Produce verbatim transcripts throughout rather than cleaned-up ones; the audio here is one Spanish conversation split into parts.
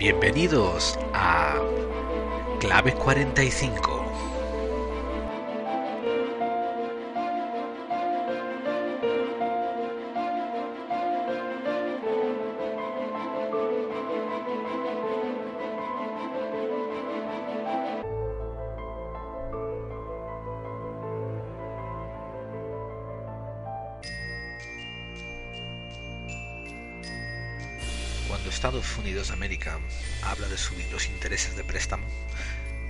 Bienvenidos a Claves cuarenta y cinco. Estados Unidos de América habla de subir los intereses de préstamo,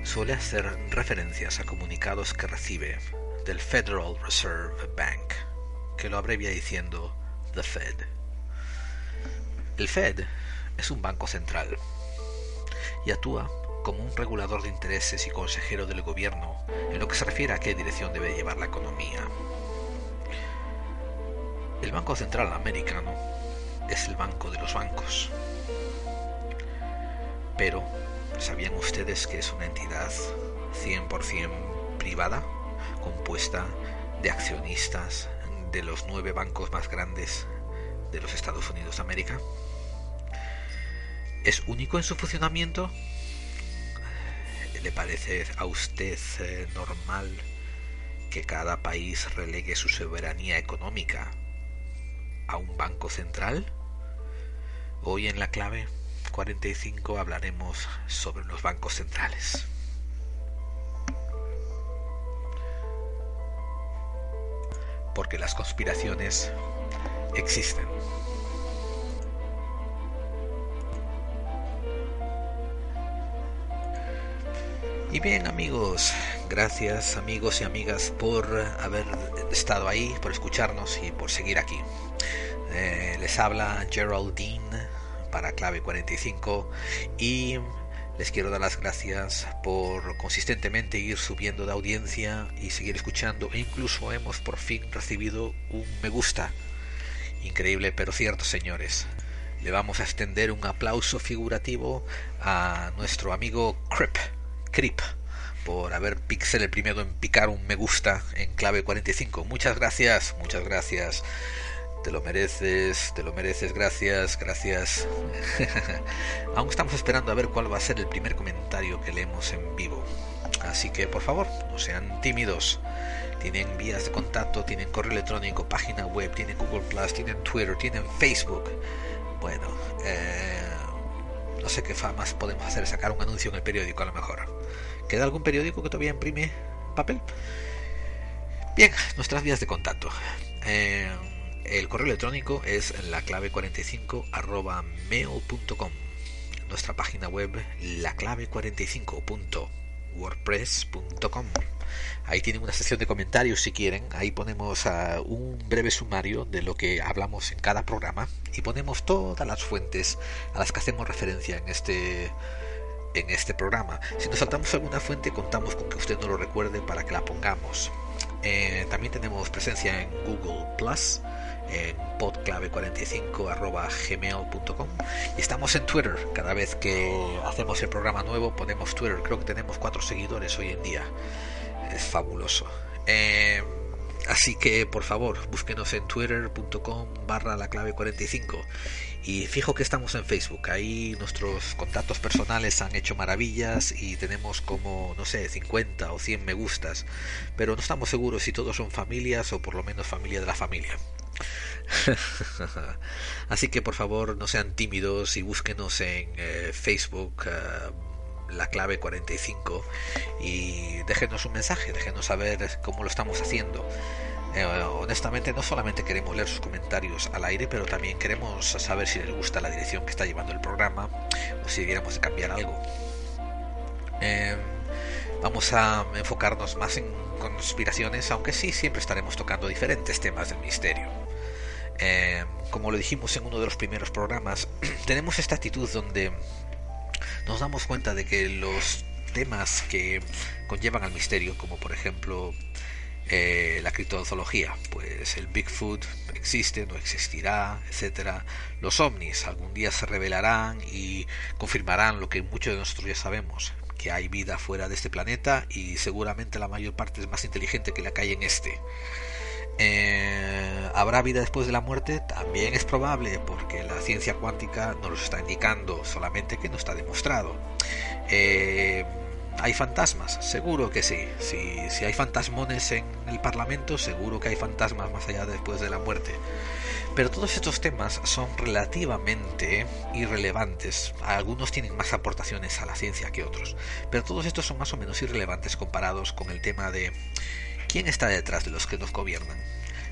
suele hacer referencias a comunicados que recibe del Federal Reserve Bank, que lo abrevia diciendo The Fed. El Fed es un banco central y actúa como un regulador de intereses y consejero del gobierno en lo que se refiere a qué dirección debe llevar la economía. El Banco Central americano es el banco de los bancos. Pero, ¿sabían ustedes que es una entidad cien por ciento privada, compuesta de accionistas de los nueve bancos más grandes de los Estados Unidos de América? ¿Es único en su funcionamiento? ¿Le parece a usted normal que cada país relegue su soberanía económica a un banco central? Hoy en la clave cuarenta y cinco hablaremos sobre los bancos centrales. Porque las conspiraciones existen. Y bien, amigos, gracias amigos y amigas por haber estado ahí, por escucharnos y por seguir aquí. Eh, les habla Gerald Dean para Clave cuarenta y cinco y les quiero dar las gracias por consistentemente ir subiendo de audiencia y seguir escuchando, e incluso hemos por fin recibido un me gusta. Increíble pero cierto, señores. Le vamos a extender un aplauso figurativo a nuestro amigo Crip, Crip por haber pixel el primero en picar un me gusta en Clave cuarenta y cinco. Muchas gracias, muchas gracias. Te lo mereces, te lo mereces, gracias, gracias. Aún estamos esperando a ver cuál va a ser el primer comentario que leemos en vivo. Así que, por favor, no sean tímidos. Tienen vías de contacto, tienen correo electrónico, página web, tienen Google Plus, tienen Twitter, tienen Facebook. Bueno, eh, no sé qué más podemos hacer, sacar un anuncio en el periódico a lo mejor. ¿Queda algún periódico que todavía imprime papel? Bien, nuestras vías de contacto. Eh... El correo electrónico es laclave cuarenta y cinco arroba mail punto com. Nuestra página web laclave cuarenta y cinco punto wordpress punto com. Ahí tienen una sección de comentarios si quieren. Ahí ponemos uh, un breve sumario de lo que hablamos en cada programa y ponemos todas las fuentes a las que hacemos referencia en este en este programa. Si nos saltamos alguna fuente, contamos con que usted nos lo recuerde para que la pongamos. Eh, también tenemos presencia en Google Plus, en podclave cuarenta y cinco arroba gmail punto com, y estamos en Twitter. Cada vez que hacemos el programa nuevo ponemos Twitter. Creo que tenemos cuatro seguidores hoy en día. Es fabuloso. Eh, así que por favor búsquenos en twitter punto com barra la clave cuarenta y cinco, y fijo que estamos en Facebook. Ahí nuestros contactos personales han hecho maravillas y tenemos como, no sé, cincuenta o cien me gustas, pero no estamos seguros si todos son familias o por lo menos familia de la familia. Así que por favor no sean tímidos y búsquenos en eh, Facebook, eh, la clave cuarenta y cinco, y déjenos un mensaje, déjenos saber cómo lo estamos haciendo. Eh, honestamente, no solamente queremos leer sus comentarios al aire, pero también queremos saber si les gusta la dirección que está llevando el programa o si debiéramos cambiar algo. Eh, Vamos a enfocarnos más en conspiraciones, aunque sí, siempre estaremos tocando diferentes temas del misterio. eh, como lo dijimos en uno de los primeros programas, tenemos esta actitud donde nos damos cuenta de que los temas que conllevan al misterio, como por ejemplo eh, la criptozoología, pues el Bigfoot existe, no existirá, etcétera, los ovnis algún día se revelarán y confirmarán lo que muchos de nosotros ya sabemos, que hay vida fuera de este planeta y seguramente la mayor parte es más inteligente que la que hay en este. Eh, ¿Habrá vida después de la muerte? También es probable, porque la ciencia cuántica nos lo está indicando, solamente que no está demostrado. Eh, ¿Hay fantasmas? Seguro que sí. Si, si hay fantasmones en el Parlamento, seguro que hay fantasmas más allá de después de la muerte. Pero todos estos temas son relativamente irrelevantes. Algunos tienen más aportaciones a la ciencia que otros, pero todos estos son más o menos irrelevantes comparados con el tema de ¿quién está detrás de los que nos gobiernan?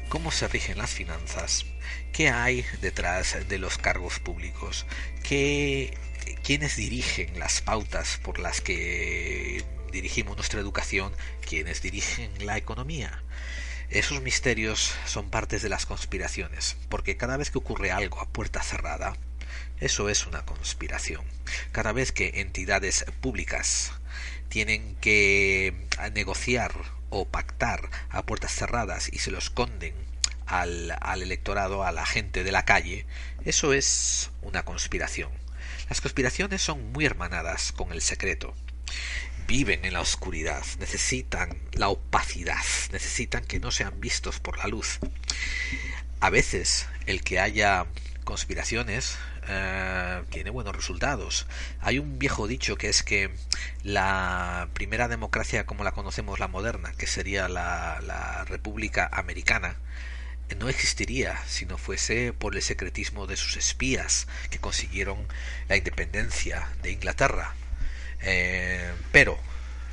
¿Cómo se rigen las finanzas? ¿Qué hay detrás de los cargos públicos? ¿Qué, ¿Quiénes dirigen las pautas por las que dirigimos nuestra educación? ¿Quiénes dirigen la economía? Esos misterios son partes de las conspiraciones, porque cada vez que ocurre algo a puerta cerrada, eso es una conspiración. Cada vez que entidades públicas tienen que negociar o pactar a puertas cerradas y se lo esconden al, al electorado, a la gente de la calle, eso es una conspiración. Las conspiraciones son muy hermanadas con el secreto. Viven en la oscuridad, necesitan la opacidad, necesitan que no sean vistos por la luz. A veces el que haya conspiraciones eh, tiene buenos resultados. Hay un viejo dicho que es que la primera democracia como la conocemos, la moderna, que sería la, la República Americana, no existiría si no fuese por el secretismo de sus espías que consiguieron la independencia de Inglaterra. Eh, pero,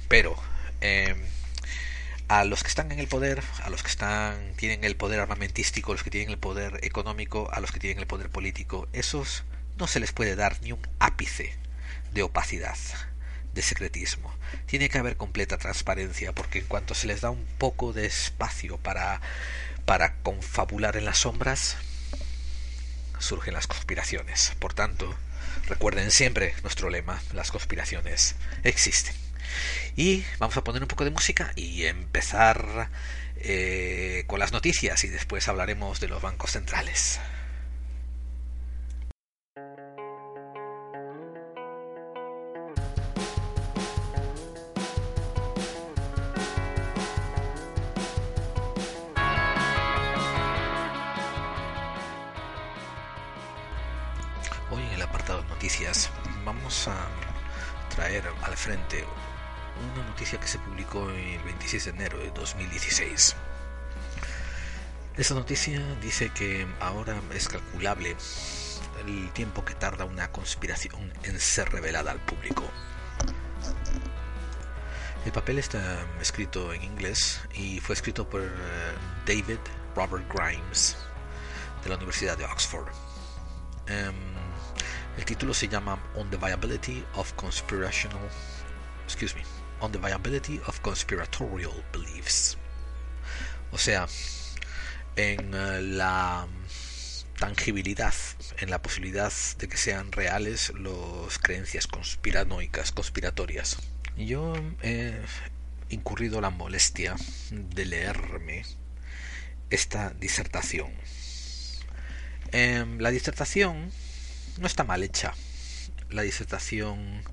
pero eh, a los que están en el poder, a los que están tienen el poder armamentístico, a los que tienen el poder económico, a los que tienen el poder político, esos no se les puede dar ni un ápice de opacidad, de secretismo. Tiene que haber completa transparencia, porque en cuanto se les da un poco de espacio para, para confabular en las sombras, surgen las conspiraciones. Por tanto, recuerden siempre nuestro lema: las conspiraciones existen. Y vamos a poner un poco de música y empezar eh, con las noticias, y después hablaremos de los bancos centrales. Hoy en el apartado de noticias vamos a traer al frente una noticia que se publicó el veintiséis de enero de dos mil dieciséis. Esta noticia dice que ahora es calculable el tiempo que tarda una conspiración en ser revelada al público. El papel está escrito en inglés y fue escrito por David Robert Grimes de la Universidad de Oxford. Um, el título se llama On the Viability of Conspirational Excuse me, On the Viability of Conspiratorial Beliefs. O sea, en la tangibilidad, en la posibilidad de que sean reales las creencias conspiranoicas, conspiratorias. Yo he incurrido la molestia de leerme esta disertación. Eh, la disertación no está mal hecha. La disertación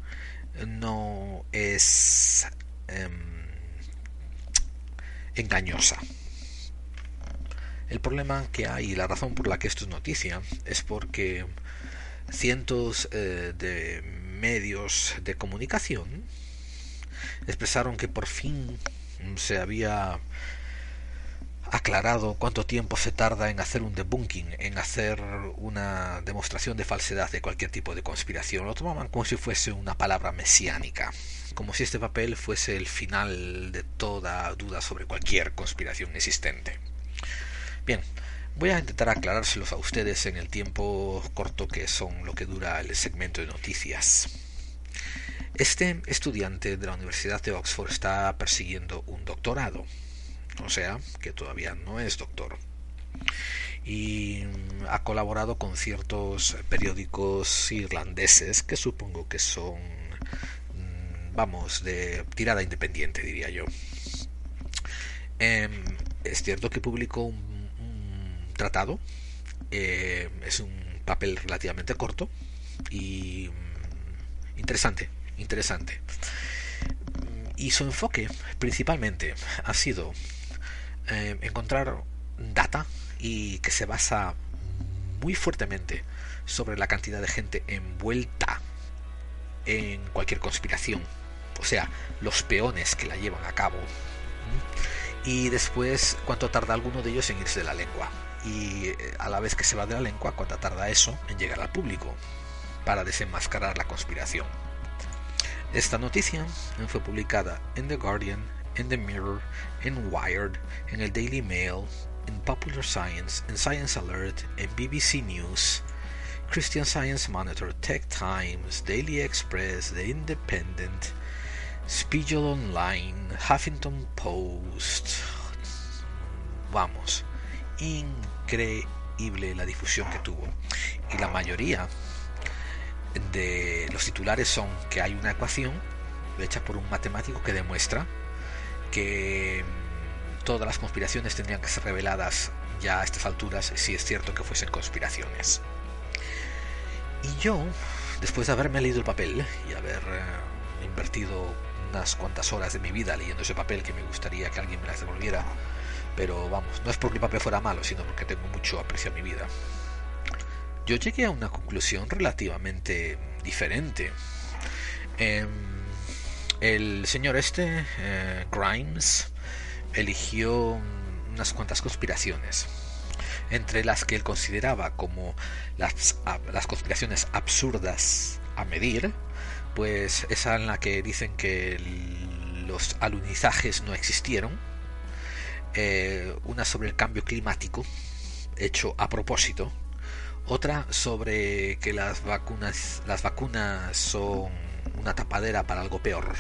no es eh, engañosa. El problema que hay y la razón por la que esto es noticia es porque cientos eh, de medios de comunicación expresaron que por fin se había aclarado cuánto tiempo se tarda en hacer un debunking, en hacer una demostración de falsedad de cualquier tipo de conspiración. Lo tomaban como si fuese una palabra mesiánica, como si este papel fuese el final de toda duda sobre cualquier conspiración existente. Bien, voy a intentar aclarárselos a ustedes en el tiempo corto que son lo que dura el segmento de noticias. Este estudiante de la Universidad de Oxford está persiguiendo un doctorado, o sea, que todavía no es doctor. y ha colaborado con ciertos periódicos irlandeses que supongo que son, vamos, de tirada independiente, diría yo. Eh, es cierto que publicó un, un tratado, eh, es un papel relativamente corto y interesante, interesante. Y su enfoque principalmente ha sido eh, encontrar data y que se basa muy fuertemente sobre la cantidad de gente envuelta en cualquier conspiración, o sea, los peones que la llevan a cabo, y después cuánto tarda alguno de ellos en irse de la lengua, y a la vez que se va de la lengua, cuánto tarda eso en llegar al público para desenmascarar la conspiración. Esta noticia fue publicada en The Guardian, en The Mirror, en Wired, en el Daily Mail, en Popular Science, en Science Alert, en B B C News, Christian Science Monitor, Tech Times, Daily Express, The Independent, Spiegel Online, Huffington Post. Vamos, increíble la difusión que tuvo. Y la mayoría de los titulares son que hay una ecuación hecha por un matemático que demuestra que todas las conspiraciones tendrían que ser reveladas ya a estas alturas si es cierto que fuesen conspiraciones. Y yo, después de haberme leído el papel y haber eh, invertido unas cuantas horas de mi vida leyendo ese papel, que me gustaría que alguien me las devolviera, pero vamos, no es porque el papel fuera malo, sino porque tengo mucho aprecio a mi vida, yo llegué a una conclusión relativamente diferente. Eh, el señor este, eh, Grimes, eligió unas cuantas conspiraciones, entre las que él consideraba como las, las conspiraciones absurdas a medir, pues esa en la que dicen que los alunizajes no existieron, eh, una sobre el cambio climático, hecho a propósito, otra sobre que las vacunas, las vacunas son una tapadera para algo peor,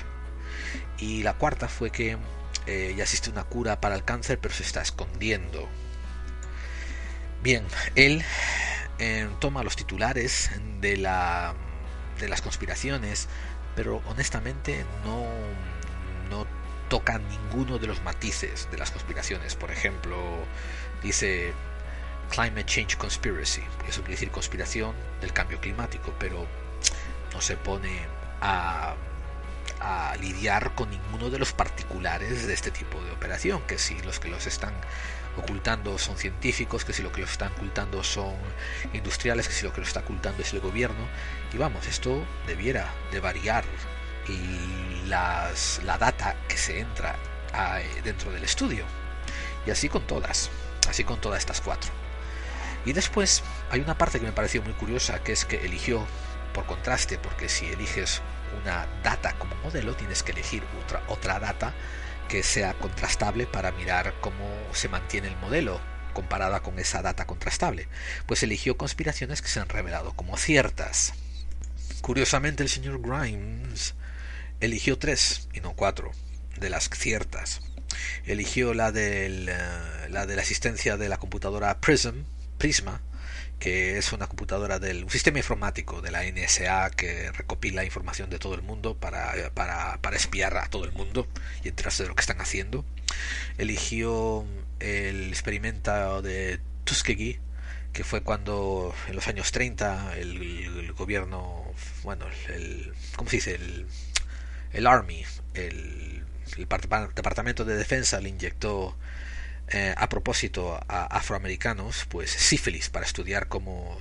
y la cuarta fue que eh, ya existe una cura para el cáncer pero se está escondiendo. Bien, él eh, toma los titulares de, la, de las conspiraciones, pero honestamente no, no toca ninguno de los matices de las conspiraciones. Por ejemplo, dice Climate Change Conspiracy, eso quiere decir conspiración del cambio climático, pero no se pone a, a lidiar con ninguno de los particulares de este tipo de operación, que si los que los están ocultando son científicos, que si lo que lo están ocultando son industriales, que si lo que lo está ocultando es el gobierno. Y vamos, esto debiera de variar y las, la data que se entra a, dentro del estudio, y así con todas, así con todas estas cuatro. Y después hay una parte que me pareció muy curiosa, que es que eligió por contraste, porque si eliges una data como modelo tienes que elegir otra, otra data que sea contrastable para mirar cómo se mantiene el modelo comparada con esa data contrastable. Pues eligió conspiraciones que se han revelado como ciertas. Curiosamente, el señor Grimes eligió tres y no cuatro de las ciertas. Eligió la, del, la de la asistencia de la computadora Prism, Prisma, que es una computadora del un sistema informático de la N S A que recopila información de todo el mundo para, para, para espiar a todo el mundo y enterarse de lo que están haciendo. Eligió el experimento de Tuskegee, que fue cuando en los años treinta el, el gobierno, bueno, el, ¿cómo se dice? El, el Army, el, el Departamento de Defensa le inyectó Eh, a propósito a afroamericanos pues sífilis para estudiar cómo,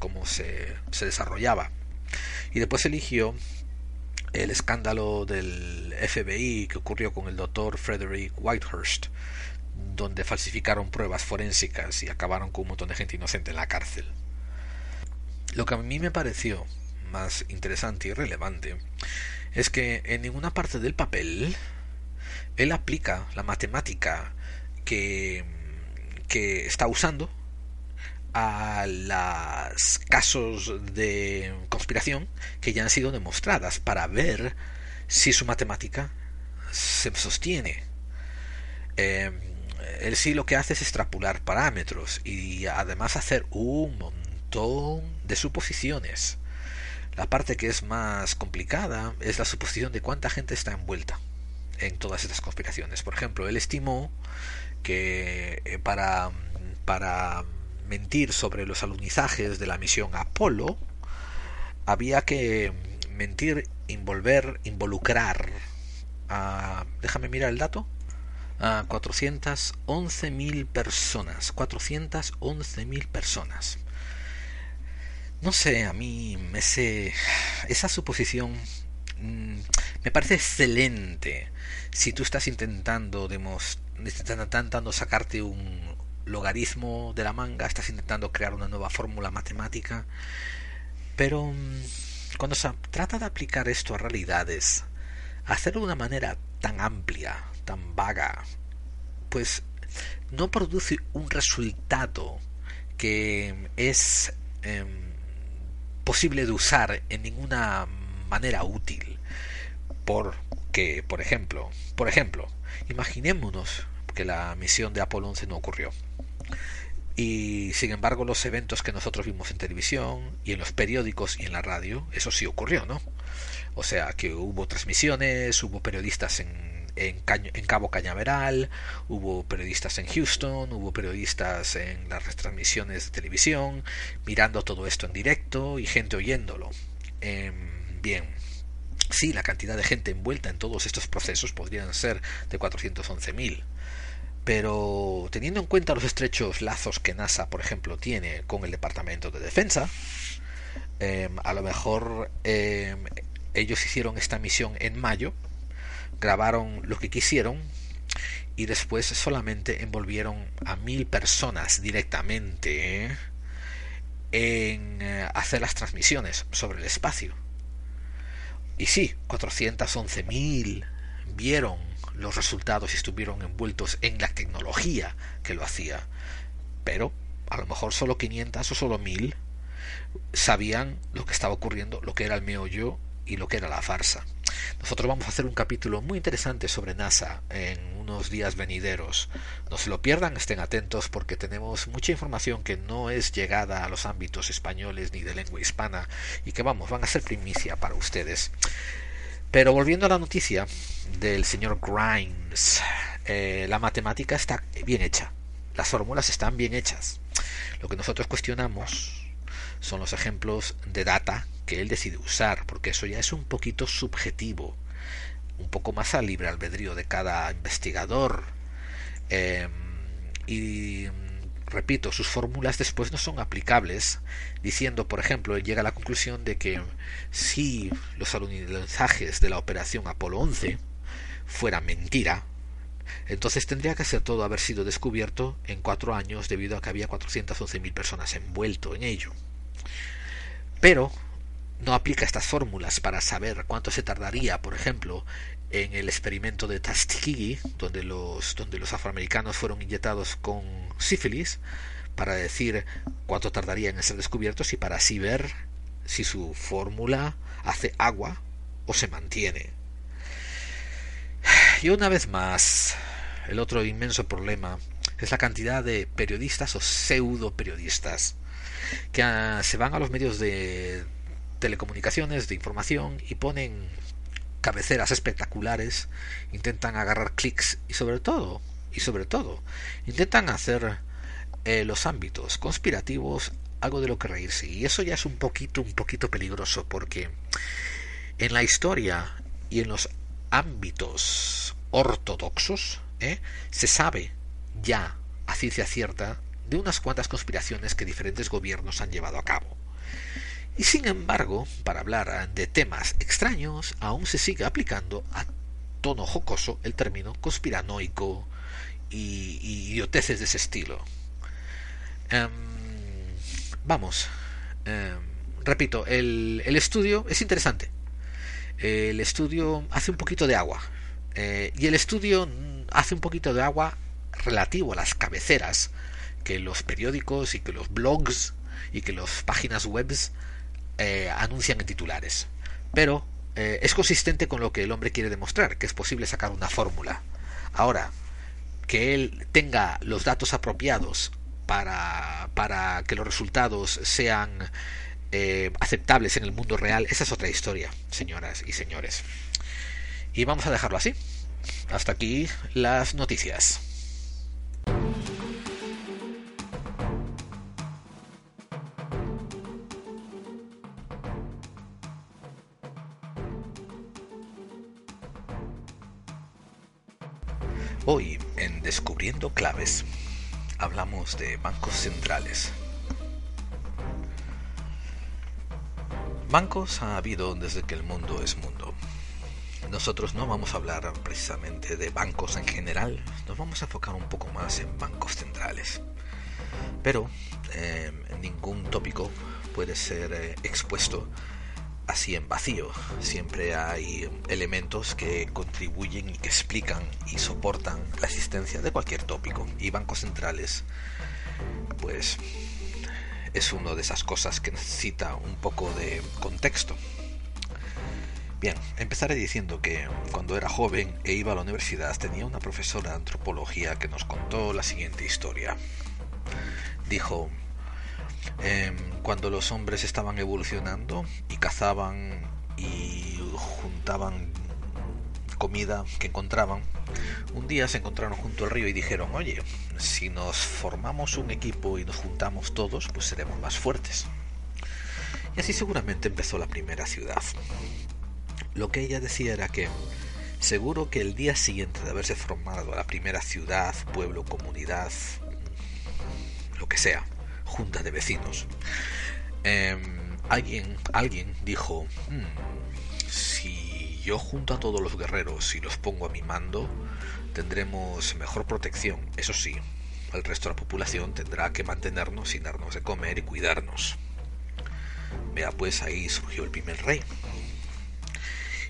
cómo se, se desarrollaba. Y después eligió el escándalo del F B I que ocurrió con el doctor Frederick Whitehurst, donde falsificaron pruebas forensicas y acabaron con un montón de gente inocente en la cárcel. Lo que a mí me pareció más interesante y relevante es que en ninguna parte del papel él aplica la matemática Que, que está usando a los casos de conspiración que ya han sido demostradas para ver si su matemática se sostiene. Eh, él sí lo que hace es extrapolar parámetros y además hacer un montón de suposiciones. La parte que es más complicada es la suposición de cuánta gente está envuelta en todas estas conspiraciones. Por ejemplo, él estimó que para, para mentir sobre los alunizajes de la misión Apolo había que mentir, envolver, involucrar a, déjame mirar el dato, a cuatrocientas once mil personas, cuatrocientas once mil personas. No sé, a mí ese, esa suposición mmm, me parece excelente si tú estás intentando, digamos, estás intentando sacarte un logaritmo de la manga, estás intentando crear una nueva fórmula matemática, pero mmm, cuando se trata de aplicar esto a realidades, hacerlo de una manera tan amplia, tan vaga, pues no produce un resultado que es eh, posible de usar en ninguna manera útil. Porque, por ejemplo, por ejemplo, imaginémonos que la misión de Apolo once no ocurrió. Y sin embargo, los eventos que nosotros vimos en televisión y en los periódicos y en la radio, eso sí ocurrió, ¿no? O sea, que hubo transmisiones, hubo periodistas en En, Caño, en Cabo Cañaveral, hubo periodistas en Houston, hubo periodistas en las retransmisiones de televisión, mirando todo esto en directo y gente oyéndolo. Eh, bien, sí, la cantidad de gente envuelta en todos estos procesos podrían ser de cuatrocientos once mil, pero teniendo en cuenta los estrechos lazos que NASA, por ejemplo, tiene con el Departamento de Defensa, eh, a lo mejor eh, ellos hicieron esta misión en mayo, grabaron lo que quisieron y después solamente envolvieron a mil personas directamente en hacer las transmisiones sobre el espacio. Y sí, cuatrocientos once mil vieron los resultados y estuvieron envueltos en la tecnología que lo hacía, pero a lo mejor solo quinientos o solo mil sabían lo que estaba ocurriendo, lo que era el meollo y lo que era la farsa. Nosotros vamos a hacer un capítulo muy interesante sobre NASA en unos días venideros. No se lo pierdan, estén atentos porque tenemos mucha información que no es llegada a los ámbitos españoles ni de lengua hispana y que vamos, van a ser primicia para ustedes. Pero volviendo a la noticia del señor Grimes, eh, la matemática está bien hecha, las fórmulas están bien hechas. Lo que nosotros cuestionamos son los ejemplos de data que él decide usar, porque eso ya es un poquito subjetivo, un poco más al libre albedrío de cada investigador. Eh, y repito, sus fórmulas después no son aplicables, diciendo, por ejemplo, él llega a la conclusión de que si los alunizajes de la operación Apolo once fuera mentira, entonces tendría que ser todo haber sido descubierto en cuatro años debido a que había cuatrocientas once mil personas envuelto en ello. Pero no aplica estas fórmulas para saber cuánto se tardaría, por ejemplo, en el experimento de Tuskegee, donde los, donde los afroamericanos fueron inyectados con sífilis, para decir cuánto tardarían en ser descubiertos y para así ver si su fórmula hace agua o se mantiene. Y una vez más, el otro inmenso problema es la cantidad de periodistas o pseudo periodistas que uh, se van a los medios de telecomunicaciones, de información, y ponen cabeceras espectaculares, intentan agarrar clics y sobre todo, y sobre todo, intentan hacer eh, los ámbitos conspirativos algo de lo que reírse. Y eso ya es un poquito, un poquito peligroso, porque en la historia y en los ámbitos ortodoxos ¿eh? se sabe ya a ciencia cierta de unas cuantas conspiraciones que diferentes gobiernos han llevado a cabo. Y sin embargo, para hablar de temas extraños, aún se sigue aplicando a tono jocoso el término conspiranoico y, y idioteces de ese estilo. Um, vamos, um, repito, el, el estudio es interesante. El estudio hace un poquito de agua. Eh, y el estudio hace un poquito de agua relativo a las cabeceras que los periódicos y que los blogs y que las páginas web eh, anuncian en titulares. Pero eh, es consistente con lo que el hombre quiere demostrar, que es posible sacar una fórmula. Ahora, que él tenga los datos apropiados para, para que los resultados sean eh, aceptables en el mundo real, esa es otra historia, señoras y señores. Y vamos a dejarlo así. Hasta aquí las noticias. Hoy, en Descubriendo Claves, hablamos de bancos centrales. Bancos ha habido desde que el mundo es mundo. Nosotros no vamos a hablar precisamente de bancos en general, nos vamos a enfocar un poco más en bancos centrales. Pero eh, ningún tópico puede ser eh, expuesto así en vacío, siempre hay elementos que contribuyen y que explican y soportan la existencia de cualquier tópico, y bancos centrales pues es una de esas cosas que necesita un poco de contexto. Bien, empezaré diciendo que cuando era joven e iba a la universidad tenía una profesora de antropología que nos contó la siguiente historia. Dijo: Eh, cuando los hombres estaban evolucionando y cazaban y juntaban comida que encontraban, un día se encontraron junto al río y dijeron: oye, si nos formamos un equipo y nos juntamos todos, pues seremos más fuertes. Y así seguramente empezó la primera ciudad. Lo que ella decía era que seguro que el día siguiente de haberse formado la primera ciudad, pueblo, comunidad, lo que sea, junta de vecinos, eh, alguien, alguien dijo: hmm, si yo junto a todos los guerreros y los pongo a mi mando, tendremos mejor protección. Eso sí, el resto de la población tendrá que mantenernos sin darnos de comer y cuidarnos. Vea, pues ahí surgió el primer rey.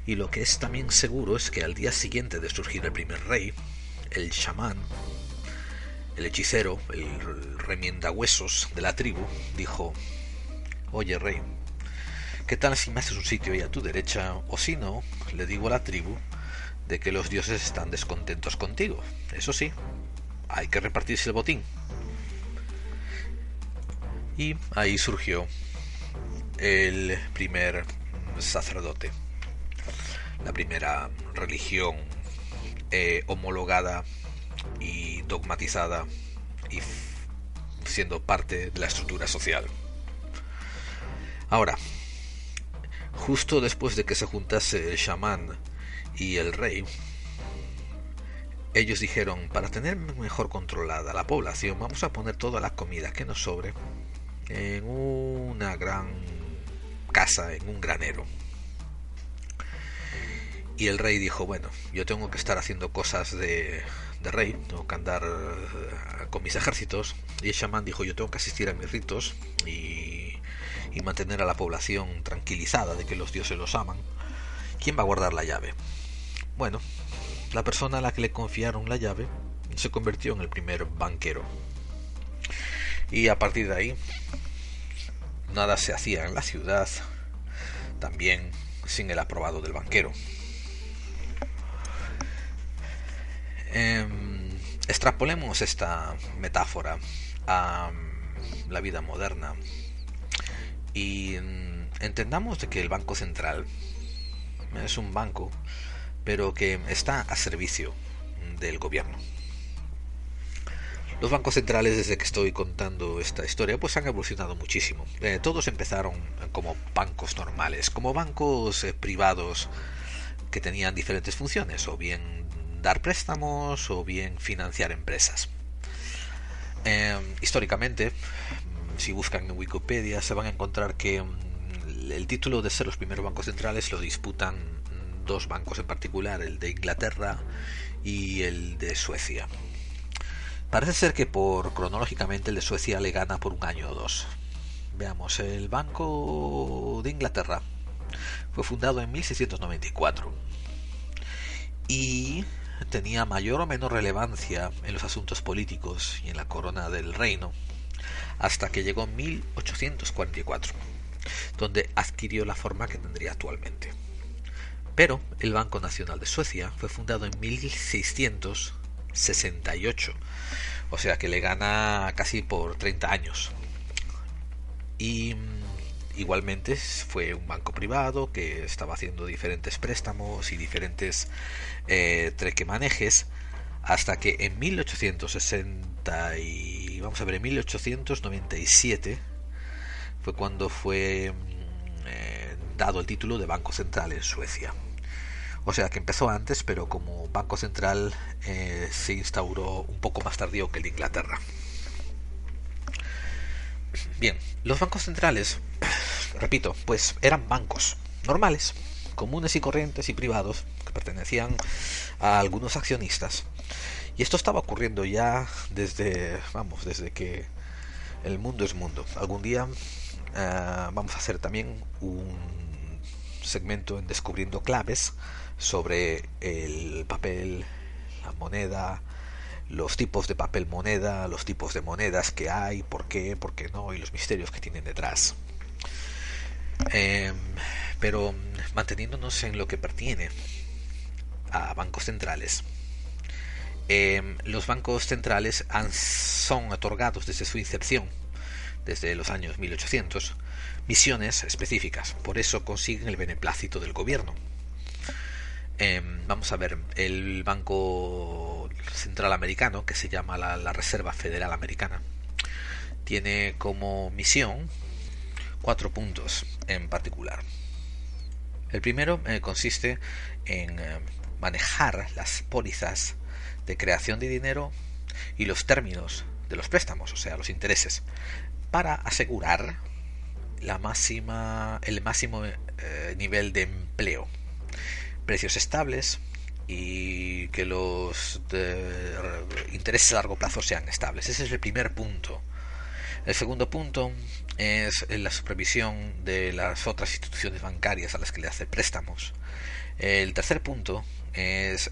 Y lo que es también seguro es que al día siguiente de surgir el primer rey, el chamán, el hechicero, el remiendahuesos de la tribu, dijo: oye, rey, ¿qué tal si me haces un sitio ahí a tu derecha? O si no, le digo a la tribu de que los dioses están descontentos contigo. Eso sí, hay que repartirse el botín. Y ahí surgió el primer sacerdote, la primera religión eh, homologada y dogmatizada y siendo parte de la estructura social. Ahora, justo después de que se juntase el chamán y el rey, ellos dijeron: para tener mejor controlada la población, vamos a poner toda la comida que nos sobre en una gran casa, en un granero. Y el rey dijo: bueno, yo tengo que estar haciendo cosas de, de rey, tengo que andar con mis ejércitos. Y el chamán dijo: yo tengo que asistir a mis ritos y, y mantener a la población tranquilizada de que los dioses los aman. ¿Quién va a guardar la llave? Bueno, la persona a la que le confiaron la llave se convirtió en el primer banquero. Y a partir de ahí, nada se hacía en la ciudad también sin el aprobado del banquero. Eh, extrapolemos esta metáfora a la vida moderna y entendamos de que el Banco Central es un banco, pero que está a servicio del gobierno. Los bancos centrales, desde que estoy contando esta historia, pues han evolucionado muchísimo. Eh, todos empezaron como bancos normales, como bancos eh, privados que tenían diferentes funciones, o bien dar préstamos o bien financiar empresas. Eh, históricamente, si buscan en Wikipedia, se van a encontrar que el título de ser los primeros bancos centrales lo disputan dos bancos en particular, el de Inglaterra y el de Suecia. Parece ser que por cronológicamente el de Suecia le gana por un año o dos. Veamos, el Banco de Inglaterra fue fundado en mil seiscientos noventa y cuatro y tenía mayor o menor relevancia en los asuntos políticos y en la corona del reino hasta que llegó en mil ochocientos cuarenta y cuatro, donde adquirió la forma que tendría actualmente. Pero el Banco Nacional de Suecia fue fundado en mil seiscientos sesenta y ocho. O sea que le gana casi por treinta años. Y igualmente fue un banco privado que estaba haciendo diferentes préstamos y diferentes eh, trequemanejes, hasta que en mil ochocientos sesenta y vamos a ver, en mil ochocientos noventa y siete fue cuando fue eh, dado el título de Banco Central en Suecia. O sea que empezó antes, pero como Banco Central eh, se instauró un poco más tardío que el de Inglaterra. Bien, los bancos centrales, repito, pues eran bancos normales, comunes y corrientes y privados, que pertenecían a algunos accionistas. Y esto estaba ocurriendo ya desde, vamos, desde que el mundo es mundo. Algún día eh, vamos a hacer también un segmento en Descubriendo Claves sobre el papel, la moneda, los tipos de papel moneda, los tipos de monedas que hay, por qué, por qué no, y los misterios que tienen detrás. Eh, pero manteniéndonos en lo que pertiene a bancos centrales, eh, los bancos centrales han, son otorgados desde su incepción, desde los años mil ochocientos, misiones específicas. Por eso consiguen el beneplácito del gobierno. Eh, vamos a ver, el Banco Central Americano, que se llama la, la Reserva Federal Americana, tiene como misión cuatro puntos en particular. El primero eh, consiste en eh, manejar las pólizas de creación de dinero y los términos de los préstamos, o sea, los intereses, para asegurar la máxima, el máximo eh, nivel de empleo, precios estables y que los de intereses a largo plazo sean estables. Ese es el primer punto. El segundo punto es la supervisión de las otras instituciones bancarias a las que le hace préstamos. El tercer punto es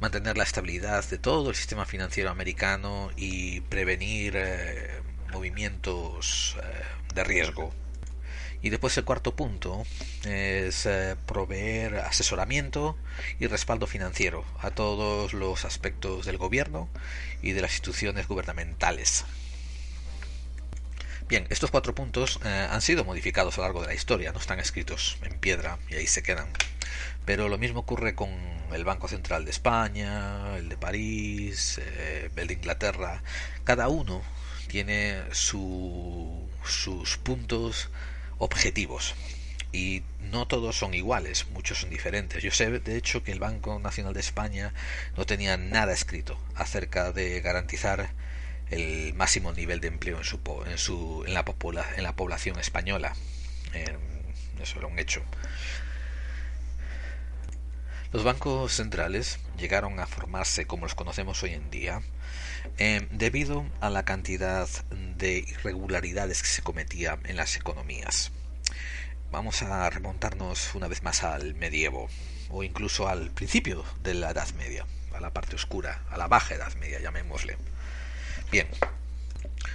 mantener la estabilidad de todo el sistema financiero americano y prevenir eh, movimientos eh, de riesgo. Y después el cuarto punto es eh, proveer asesoramiento y respaldo financiero a todos los aspectos del gobierno y de las instituciones gubernamentales. Bien, estos cuatro puntos eh, han sido modificados a lo largo de la historia, no están escritos en piedra y ahí se quedan. Pero lo mismo ocurre con el Banco Central de España, el de París, eh, el de Inglaterra. Cada uno tiene su, sus puntos objetivos y no todos son iguales, muchos son diferentes. Yo sé de hecho que el Banco Nacional de España no tenía nada escrito acerca de garantizar el máximo nivel de empleo en su en su en la popula, en la población española. Eh, eso era un hecho. Los bancos centrales llegaron a formarse como los conocemos hoy en día eh, debido a la cantidad de irregularidades que se cometían en las economías. Vamos a remontarnos una vez más al medievo o incluso al principio de la Edad Media, a la parte oscura, a la baja Edad Media, llamémosle. Bien,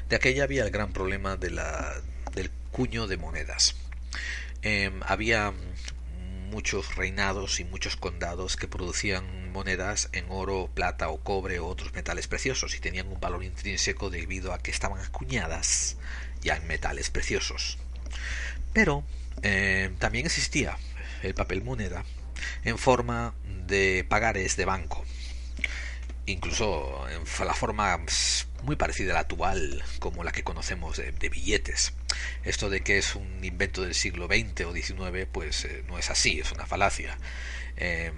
de aquella había el gran problema de la, del cuño de monedas. Eh, había muchos reinados y muchos condados que producían monedas en oro, plata o cobre o otros metales preciosos y tenían un valor intrínseco debido a que estaban acuñadas ya en metales preciosos. Pero eh, también existía el papel moneda en forma de pagares de banco, incluso en la forma muy parecida a la actual como la que conocemos de, de billetes. Esto de que es un invento del siglo veinte o diecinueve, pues eh, no es así, es una falacia. Eh,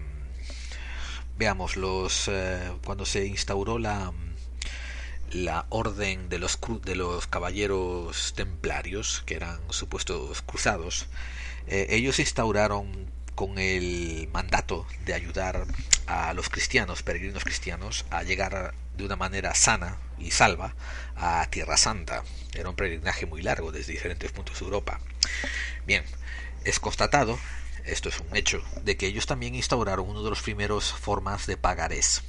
veamos, los eh, cuando se instauró la, la orden de los, de los caballeros templarios, que eran supuestos cruzados, eh, ellos instauraron con el mandato de ayudar a los cristianos, peregrinos cristianos, a llegar de una manera sana y salva a Tierra Santa. Era un peregrinaje muy largo desde diferentes puntos de Europa. Bien, es constatado, esto es un hecho, de que ellos también instauraron uno de los primeros formas de pagarés.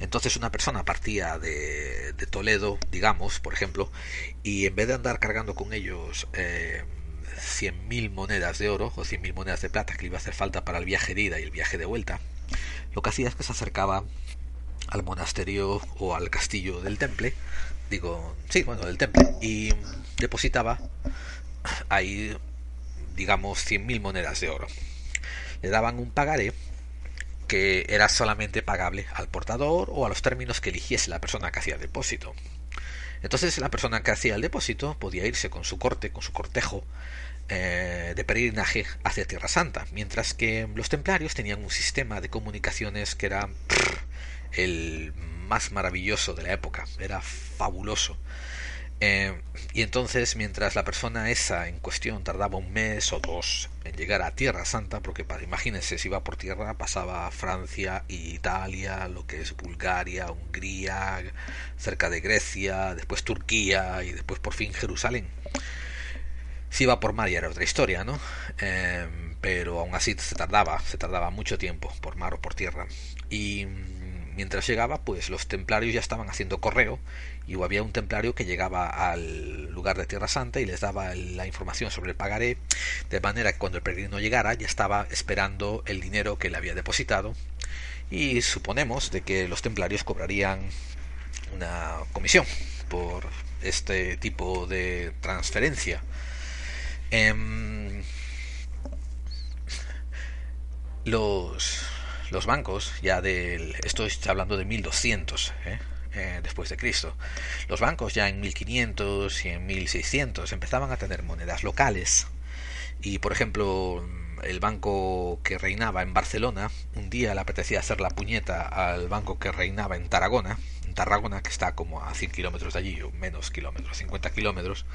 Entonces una persona partía de, de Toledo, digamos, por ejemplo, y en vez de andar cargando con ellos eh, cien mil monedas de oro o cien mil monedas de plata que le iba a hacer falta para el viaje de ida y el viaje de vuelta, lo que hacía es que se acercaba al monasterio o al castillo del temple, digo, sí, bueno, del temple, y depositaba ahí, digamos, cien mil monedas de oro. Le daban un pagaré que era solamente pagable al portador o a los términos que eligiese la persona que hacía el depósito. Entonces la persona que hacía el depósito podía irse con su corte, con su cortejo eh, de peregrinaje hacia Tierra Santa, mientras que los templarios tenían un sistema de comunicaciones que era prr, el más maravilloso de la época, era fabuloso. Eh, y entonces, mientras la persona esa en cuestión tardaba un mes o dos en llegar a Tierra Santa, porque para, imagínense, si iba por tierra pasaba Francia, Italia, lo que es Bulgaria, Hungría, cerca de Grecia, después Turquía y después por fin Jerusalén. Si iba por mar ya era otra historia, ¿no? Eh, pero aún así se tardaba, se tardaba mucho tiempo, por mar o por tierra. Y mientras llegaba, pues los templarios ya estaban haciendo correo, y había un templario que llegaba al lugar de Tierra Santa y les daba la información sobre el pagaré, de manera que cuando el peregrino llegara ya estaba esperando el dinero que le había depositado, y suponemos de que los templarios cobrarían una comisión por este tipo de transferencia. Eh, los... Los bancos, ya del, esto está hablando de mil doscientos ¿eh? Eh, después de Cristo, los bancos ya en mil quinientos y en mil seiscientos empezaban a tener monedas locales. Y por ejemplo, el banco que reinaba en Barcelona, un día le apetecía hacer la puñeta al banco que reinaba en Tarragona, en Tarragona que está como a cien kilómetros de allí, o menos kilómetros, cincuenta kilómetros,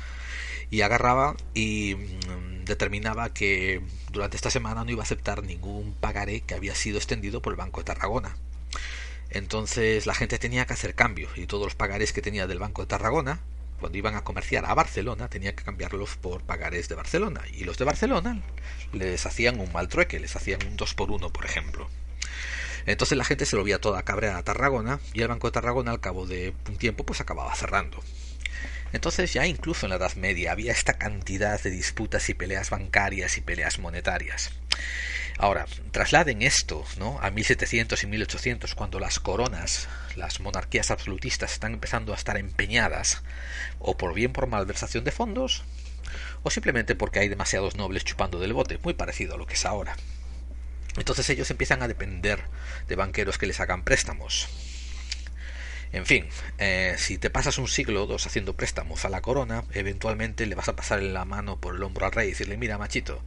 y agarraba y determinaba que durante esta semana no iba a aceptar ningún pagaré que había sido extendido por el Banco de Tarragona. Entonces la gente tenía que hacer cambios, y todos los pagarés que tenía del Banco de Tarragona, cuando iban a comerciar a Barcelona, tenía que cambiarlos por pagarés de Barcelona, y los de Barcelona les hacían un mal trueque, les hacían un dos por uno, por ejemplo. Entonces la gente se lo veía toda cabreada a Tarragona, y el Banco de Tarragona al cabo de un tiempo pues acababa cerrando. Entonces ya incluso en la Edad Media había esta cantidad de disputas y peleas bancarias y peleas monetarias. Ahora, trasladen esto, ¿no?, a mil setecientos y mil ochocientos, cuando las coronas, las monarquías absolutistas están empezando a estar empeñadas, o por bien por malversación de fondos, o simplemente porque hay demasiados nobles chupando del bote, muy parecido a lo que es ahora. Entonces ellos empiezan a depender de banqueros que les hagan préstamos. En fin, eh, si te pasas un siglo o dos haciendo préstamos a la corona, eventualmente le vas a pasar la mano por el hombro al rey y decirle, mira machito,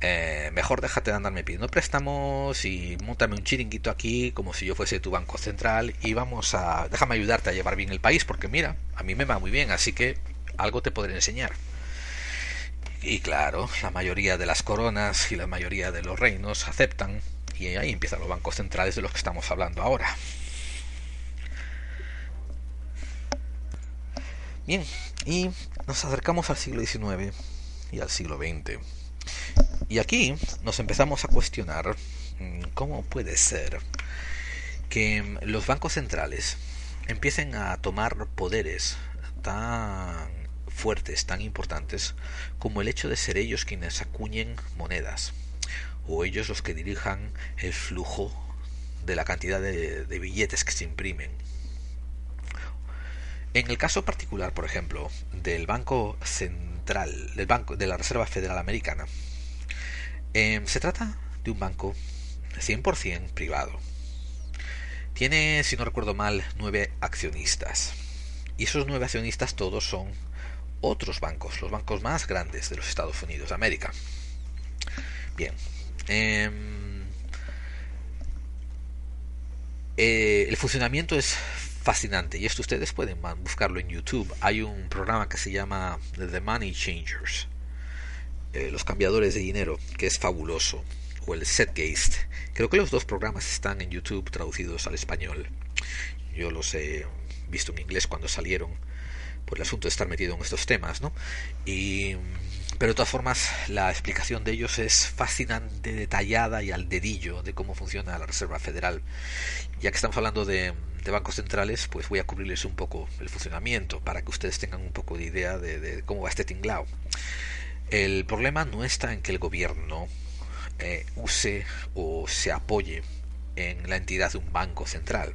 eh, mejor déjate de andarme pidiendo préstamos y móntame un chiringuito aquí como si yo fuese tu banco central, y vamos a, déjame ayudarte a llevar bien el país, porque mira, a mí me va muy bien, así que algo te podré enseñar. Y claro, la mayoría de las coronas y la mayoría de los reinos aceptan, y ahí empiezan los bancos centrales de los que estamos hablando ahora. Bien, y nos acercamos al siglo diecinueve y al siglo veinte. Y aquí nos empezamos a cuestionar cómo puede ser que los bancos centrales empiecen a tomar poderes tan fuertes, tan importantes, como el hecho de ser ellos quienes acuñen monedas, o ellos los que dirijan el flujo de la cantidad de, de billetes que se imprimen. En el caso particular, por ejemplo, del Banco Central, del Banco de la Reserva Federal Americana, eh, se trata de un banco cien por ciento privado. Tiene, si no recuerdo mal, nueve accionistas. Y esos nueve accionistas todos son otros bancos, los bancos más grandes de los Estados Unidos de América. Bien. Eh, eh, el funcionamiento es fascinante, y esto ustedes pueden buscarlo en YouTube. Hay un programa que se llama The Money Changers, eh, los cambiadores de dinero, que es fabuloso, o el Zeitgeist. Creo que los dos programas están en YouTube traducidos al español. Yo los he visto en inglés cuando salieron, por el asunto de estar metido en estos temas, ¿no? Y, pero de todas formas, la explicación de ellos es fascinante, detallada y al dedillo de cómo funciona la Reserva Federal. Ya que estamos hablando de de bancos centrales, pues voy a cubrirles un poco el funcionamiento para que ustedes tengan un poco de idea de, de cómo va este tinglao. El problema no está en que el gobierno eh, use o se apoye en la entidad de un banco central.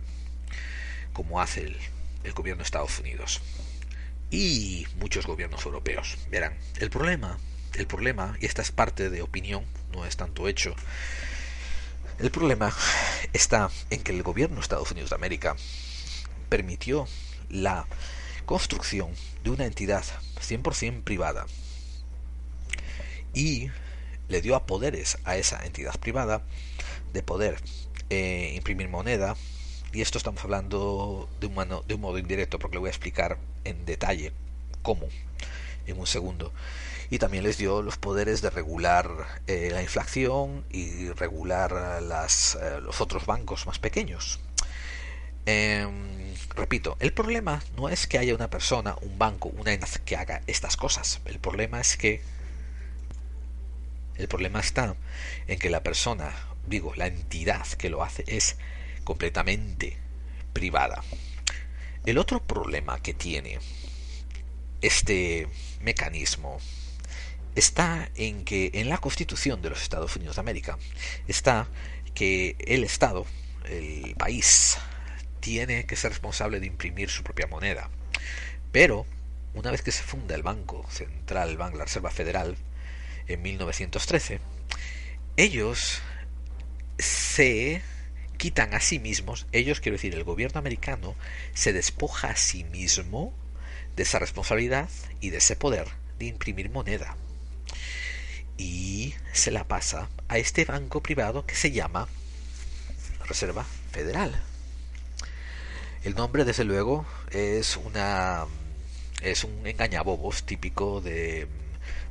como hace el, el gobierno de Estados Unidos y muchos gobiernos europeos. Verán, el problema, el problema, y esta es parte de opinión, no es tanto hecho, el problema está en que el gobierno de Estados Unidos de América permitió la construcción de una entidad cien por ciento privada y le dio a poderes a esa entidad privada de poder eh, imprimir moneda. Y esto estamos hablando de un, mano, de un modo indirecto, porque le voy a explicar en detalle cómo en un segundo. Y también les dio los poderes de regular eh, la inflación y regular las, eh, los otros bancos más pequeños. Eh, repito, el problema no es que haya una persona, un banco, una entidad que haga estas cosas. El problema es que el problema está en que la persona, digo, la entidad que lo hace es completamente privada. El otro problema que tiene este mecanismo está en que en la Constitución de los Estados Unidos de América está que el Estado, el país, tiene que ser responsable de imprimir su propia moneda. Pero una vez que se funda el Banco Central, la Reserva Federal, en mil novecientos trece, ellos se quitan a sí mismos, ellos quiero decir, el gobierno americano se despoja a sí mismo de esa responsabilidad y de ese poder de imprimir moneda. Y se la pasa a este banco privado que se llama Reserva Federal. El nombre, desde luego, es una es un engañabobos típico de,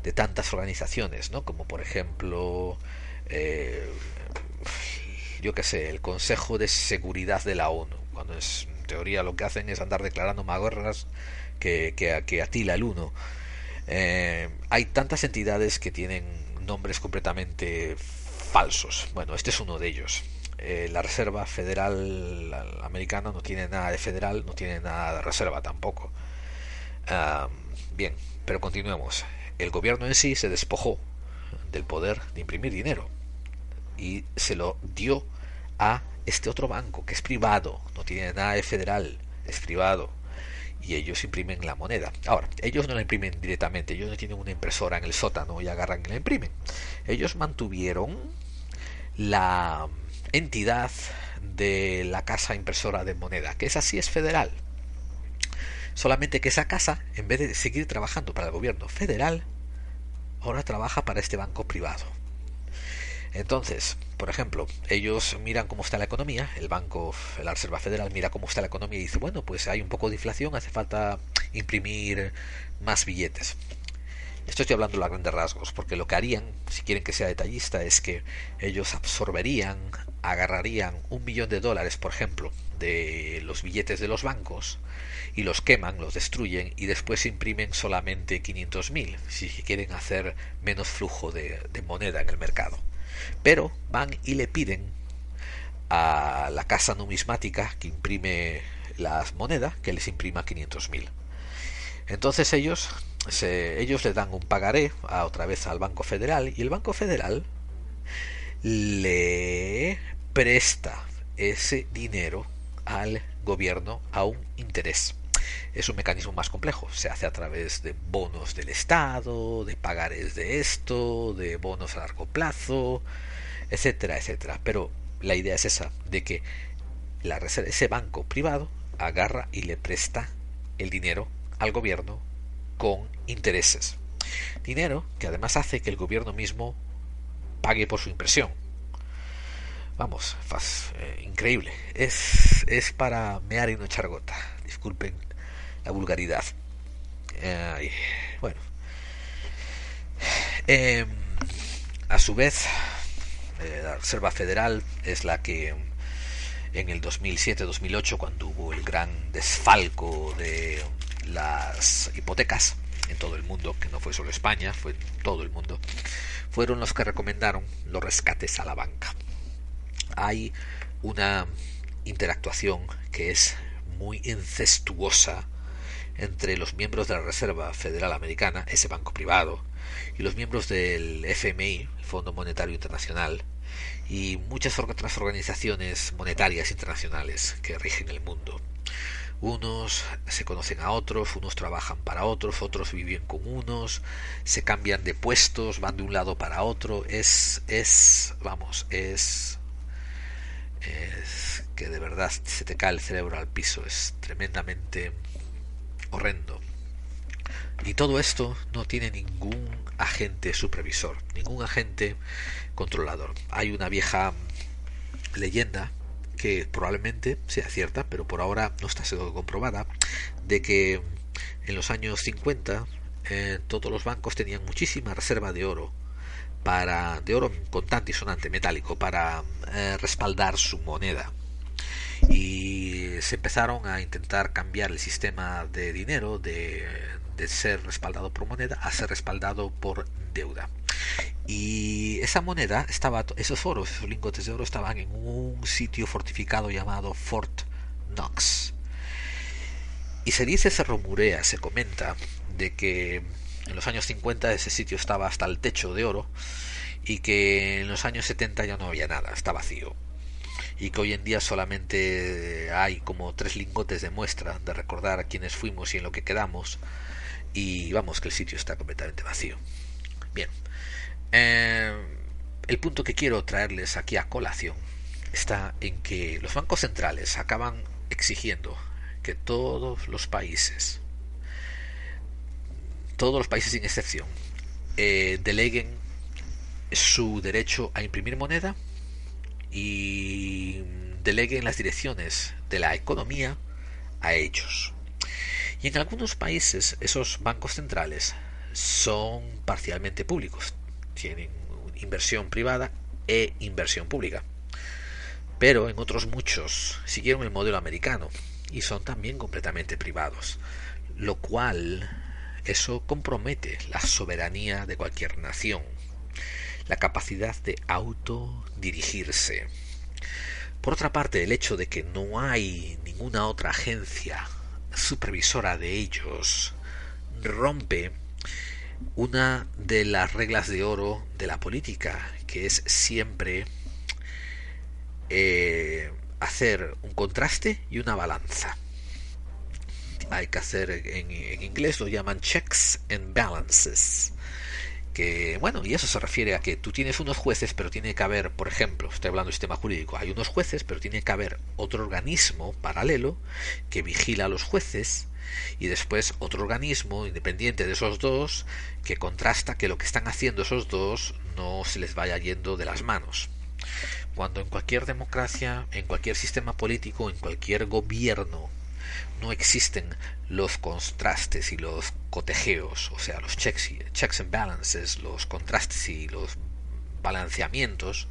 de tantas organizaciones, ¿no? Como por ejemplo, eh, yo qué sé, el Consejo de Seguridad de la ONU, cuando es, en teoría lo que hacen es andar declarando más guerras que, que, que atila el uno. Eh, hay tantas entidades que tienen nombres completamente falsos. Bueno, este es uno de ellos. Eh, la Reserva Federal americana no tiene nada de federal, no tiene nada de reserva tampoco. Um, bien, pero continuemos. El gobierno en sí se despojó del poder de imprimir dinero y se lo dio a este otro banco que es privado, no tiene nada de federal, es privado, y ellos imprimen la moneda. Ahora, ellos no la imprimen directamente, ellos no tienen una impresora en el sótano y agarran y la imprimen. Ellos mantuvieron la entidad de la casa impresora de moneda, que esa sí es federal. Solamente que esa casa, en vez de seguir trabajando para el gobierno federal, ahora trabaja para este banco privado. Entonces, por ejemplo, ellos miran cómo está la economía, el banco, la Reserva Federal mira cómo está la economía y dice, bueno, pues hay un poco de inflación, hace falta imprimir más billetes. Esto estoy hablando a grandes rasgos, porque lo que harían, si quieren que sea detallista, es que ellos absorberían, agarrarían un millón de dólares, por ejemplo, de los billetes de los bancos y los queman, los destruyen y después imprimen solamente quinientos mil, si quieren hacer menos flujo de, de moneda en el mercado. Pero van y le piden a la casa numismática que imprime las monedas que les imprima quinientos mil. Entonces ellos, se, ellos le dan un pagaré a, otra vez al Banco Federal, y el Banco Federal le presta ese dinero al gobierno a un interés. Es un mecanismo más complejo, se hace a través de bonos del Estado, de pagares de esto, de bonos a largo plazo, etcétera, etcétera. Pero la idea es esa, de que la reserva, ese banco privado agarra y le presta el dinero al gobierno con intereses. Dinero que además hace que el gobierno mismo pague por su impresión. Vamos, faz, eh, increíble. Es, es para mear y no echar gota. Disculpen la vulgaridad. Eh, bueno. Eh, a su vez, eh, la Reserva Federal es la que en el dos mil siete dos mil ocho, cuando hubo el gran desfalco de las hipotecas en todo el mundo, que no fue solo España, fue todo el mundo, fueron los que recomendaron los rescates a la banca. Hay una interactuación que es muy incestuosa entre los miembros de la Reserva Federal Americana, ese banco privado, y los miembros del F M I, el Fondo Monetario Internacional, y muchas otras organizaciones monetarias internacionales que rigen el mundo. Unos se conocen a otros, unos trabajan para otros, otros viven con unos, se cambian de puestos, van de un lado para otro. Es, es, vamos, es, es que de verdad se te cae el cerebro al piso, es tremendamente horrendo. Y todo esto no tiene ningún agente supervisor, ningún agente controlador. Hay una vieja leyenda que probablemente sea cierta, pero por ahora no está siendo comprobada, de que en los años cincuenta eh, todos los bancos tenían muchísima reserva de oro, para de oro contante y sonante metálico, para eh, respaldar su moneda. Y se empezaron a intentar cambiar el sistema de dinero de, de ser respaldado por moneda a ser respaldado por deuda. Y esa moneda estaba, esos oros, esos lingotes de oro estaban en un sitio fortificado llamado Fort Knox. Y se dice, se rumorea, se comenta de que en los años cincuenta ese sitio estaba hasta el techo de oro y que en los años setenta ya no había nada, está vacío. Y que hoy en día solamente hay como tres lingotes de muestra de recordar a quiénes fuimos y en lo que quedamos, y vamos, que el sitio está completamente vacío. Bien, eh, el punto que quiero traerles aquí a colación está en que los bancos centrales acaban exigiendo que todos los países, todos los países sin excepción, eh, deleguen su derecho a imprimir moneda y deleguen las direcciones de la economía a ellos. Y en algunos países esos bancos centrales son parcialmente públicos, tienen inversión privada e inversión pública, pero en otros muchos siguieron el modelo americano y son también completamente privados, lo cual eso compromete la soberanía de cualquier nación, la capacidad de autodirigirse. Por otra parte, el hecho de que no hay ninguna otra agencia supervisora de ellos rompe una de las reglas de oro de la política, que es siempre eh, hacer un contraste y una balanza. Hay que hacer, en, en inglés lo llaman checks and balances. Que, bueno, y eso se refiere a que tú tienes unos jueces, pero tiene que haber, por ejemplo, estoy hablando del sistema jurídico, hay unos jueces, pero tiene que haber otro organismo paralelo que vigila a los jueces, y después otro organismo independiente de esos dos que contrasta que lo que están haciendo esos dos no se les vaya yendo de las manos. Cuando en cualquier democracia, en cualquier sistema político, en cualquier gobierno, no existen los contrastes y los cotejeos, o sea, los checks, y, checks and balances, los contrastes y los balanceamientos,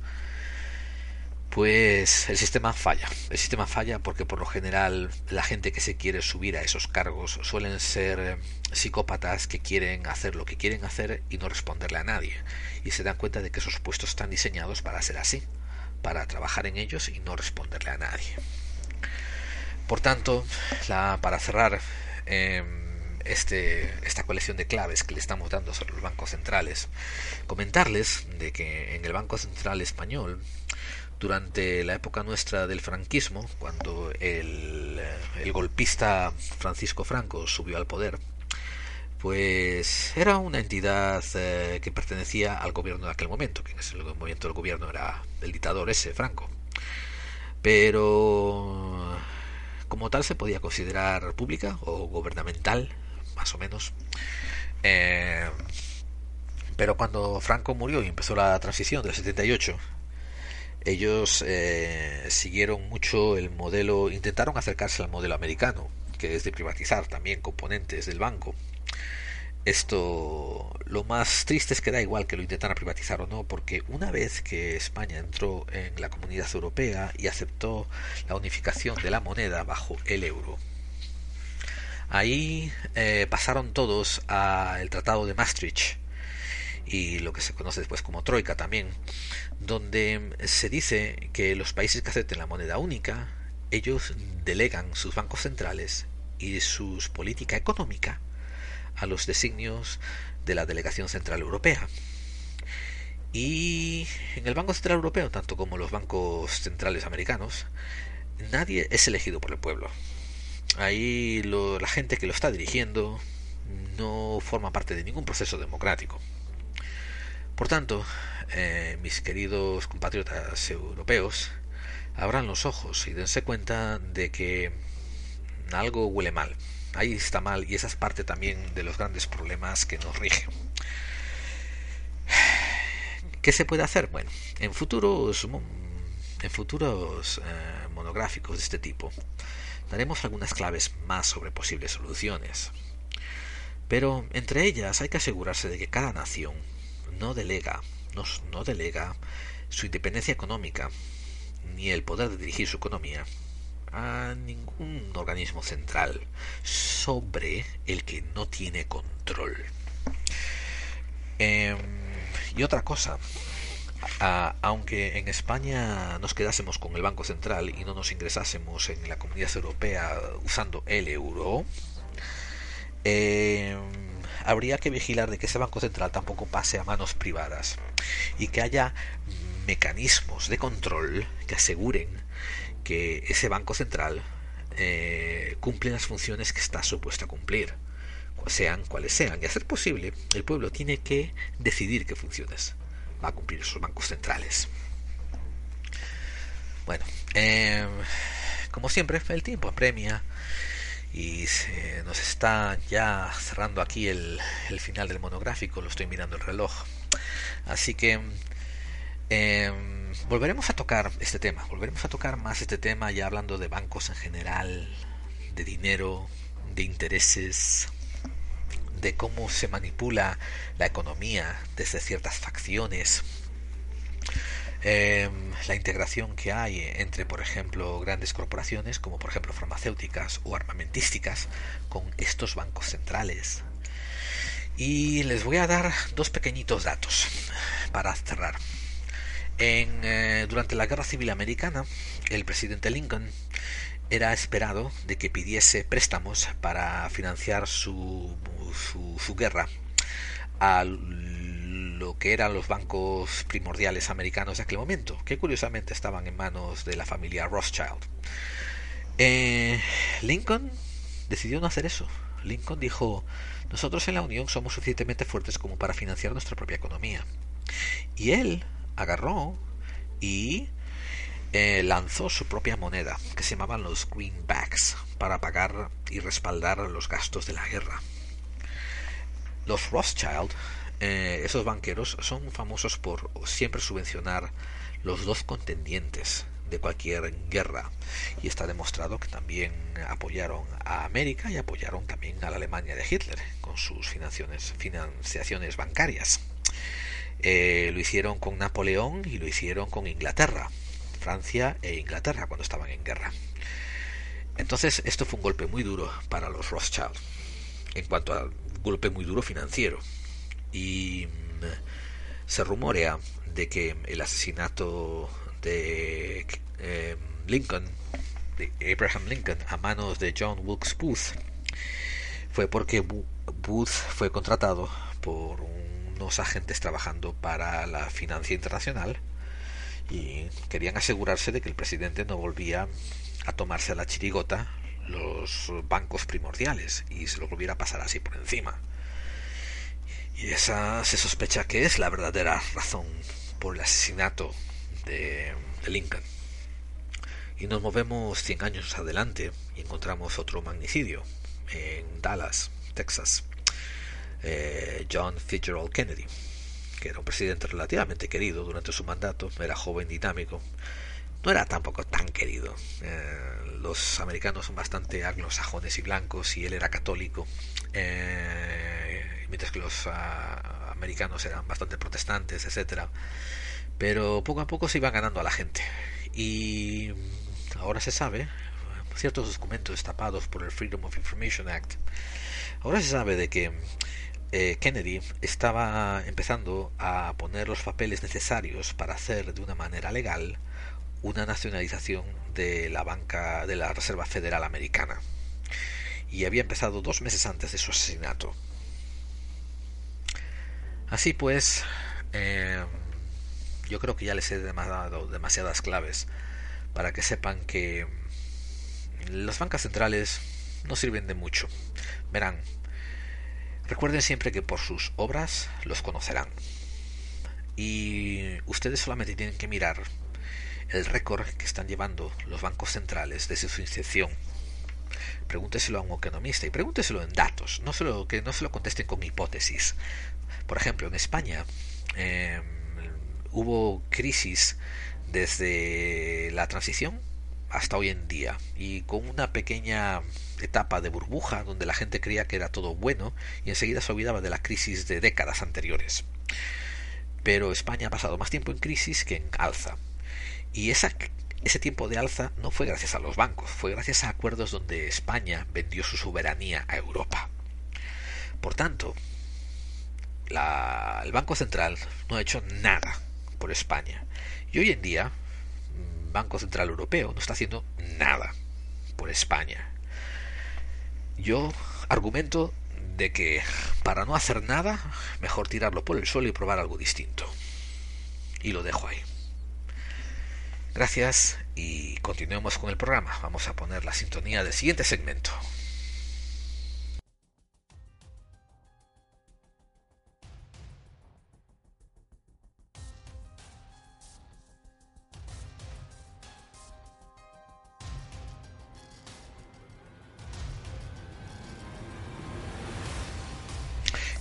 pues el sistema falla. El sistema falla porque por lo general la gente que se quiere subir a esos cargos suelen ser psicópatas que quieren hacer lo que quieren hacer y no responderle a nadie. Y se dan cuenta de que esos puestos están diseñados para ser así, para trabajar en ellos y no responderle a nadie. Por tanto, la, para cerrar eh, este, esta colección de claves que le estamos dando sobre los bancos centrales, comentarles de que en el Banco Central Español, durante la época nuestra del franquismo, cuando el, el golpista Francisco Franco subió al poder, pues era una entidad eh, que pertenecía al gobierno de aquel momento, que en ese momento el gobierno era el dictador ese, Franco. Pero como tal se podía considerar pública o gubernamental, más o menos. Eh, pero cuando Franco murió y empezó la transición del setenta y ocho, ellos eh, siguieron mucho el modelo, intentaron acercarse al modelo americano, que es de privatizar también componentes del banco. Esto, lo más triste es que da igual que lo intentara privatizar o no, porque una vez que España entró en la Comunidad Europea y aceptó la unificación de la moneda bajo el euro, ahí eh, pasaron todos al Tratado de Maastricht y lo que se conoce después como Troika también, donde se dice que los países que acepten la moneda única, ellos delegan sus bancos centrales y su política económica a los designios de la Delegación Central Europea. Y en el Banco Central Europeo, tanto como los bancos centrales americanos, nadie es elegido por el pueblo. Ahí lo, la gente que lo está dirigiendo no forma parte de ningún proceso democrático. Por tanto, eh, mis queridos compatriotas europeos, abran los ojos y dense cuenta de que algo huele mal. Ahí está mal, y esa es parte también de los grandes problemas que nos rigen. ¿Qué se puede hacer? Bueno, en futuros, en futuros eh, monográficos de este tipo daremos algunas claves más sobre posibles soluciones. Pero entre ellas hay que asegurarse de que cada nación no delega, no, no delega su independencia económica ni el poder de dirigir su economía a ningún organismo central sobre el que no tiene control. Eh, y otra cosa, a, aunque en España nos quedásemos con el Banco Central y no nos ingresásemos en la Comunidad Europea usando el euro, eh, habría que vigilar de que ese Banco Central tampoco pase a manos privadas y que haya mecanismos de control que aseguren que ese Banco Central eh, cumple las funciones que está supuesto a cumplir, sean cuales sean. Y a ser posible, el pueblo tiene que decidir qué funciones va a cumplir sus bancos centrales. Bueno, eh, como siempre, el tiempo apremia y se nos está ya cerrando aquí el, el final del monográfico. Lo estoy mirando el reloj. Así que eh, volveremos a tocar este tema. Volveremos a tocar más este tema, ya hablando de bancos en general, de dinero, de intereses, de cómo se manipula la economía desde ciertas facciones, eh, la integración que hay entre, por ejemplo, grandes corporaciones como por ejemplo farmacéuticas o armamentísticas con estos bancos centrales. Y les voy a dar dos pequeñitos datos para cerrar. En, eh, durante la Guerra Civil Americana, el presidente Lincoln era esperado de que pidiese préstamos para financiar su, su, su guerra a lo que eran los bancos primordiales americanos de aquel momento, que curiosamente estaban en manos de la familia Rothschild. Eh, Lincoln decidió no hacer eso. Lincoln dijo: nosotros en la Unión somos suficientemente fuertes como para financiar nuestra propia economía. Y él agarró y Eh, lanzó su propia moneda, que se llamaban los greenbacks, para pagar y respaldar los gastos de la guerra. Los Rothschild, eh, esos banqueros, son famosos por siempre subvencionar los dos contendientes de cualquier guerra, y está demostrado que también apoyaron a América y apoyaron también a la Alemania de Hitler con sus financiaciones bancarias. Eh, lo hicieron con Napoleón y lo hicieron con Inglaterra, Francia e Inglaterra cuando estaban en guerra. Entonces esto fue un golpe muy duro para los Rothschild, en cuanto a golpe muy duro financiero. Y se rumorea de que el asesinato de eh, Lincoln, de Abraham Lincoln, a manos de John Wilkes Booth, fue porque Booth fue contratado por unos agentes trabajando para la financia internacional, y querían asegurarse de que el presidente no volvía a tomarse a la chirigota los bancos primordiales y se los volviera a pasar así por encima. Y esa se sospecha que es la verdadera razón por el asesinato de, de Lincoln. Y nos movemos cien años adelante y encontramos otro magnicidio en Dallas, Texas. eh, John Fitzgerald Kennedy, que era un presidente relativamente querido durante su mandato, era joven, dinámico, no era tampoco tan querido. Eh, los americanos son bastante anglosajones y blancos, y él era católico, eh, mientras que los a, americanos eran bastante protestantes, etcétera. Pero poco a poco se iban ganando a la gente, y ahora se sabe, ciertos documentos tapados por el Freedom of Information Act, ahora se sabe de que Eh, Kennedy estaba empezando a poner los papeles necesarios para hacer de una manera legal una nacionalización de la banca de la Reserva Federal Americana, y había empezado dos meses antes de su asesinato. Así pues, eh, yo creo que ya les he dado demasiadas claves para que sepan que las bancas centrales no sirven de mucho. Verán, recuerden siempre que por sus obras los conocerán. Y ustedes solamente tienen que mirar el récord que están llevando los bancos centrales desde su incepción. Pregúnteselo a un economista y pregúnteselo en datos, no se lo, que no se lo contesten con hipótesis. Por ejemplo, en España eh, hubo crisis desde la transición hasta hoy en día, y con una pequeña etapa de burbuja donde la gente creía que era todo bueno y enseguida se olvidaba de la crisis de décadas anteriores. Pero España ha pasado más tiempo en crisis que en alza, y esa, ese tiempo de alza no fue gracias a los bancos, fue gracias a acuerdos donde España vendió su soberanía a Europa. Por tanto, la, el Banco Central no ha hecho nada por España, y hoy en día Banco Central Europeo no está haciendo nada por España. Yo argumento de que para no hacer nada, mejor tirarlo por el suelo y probar algo distinto. Y lo dejo ahí. Gracias y continuemos con el programa. Vamos a poner la sintonía del siguiente segmento.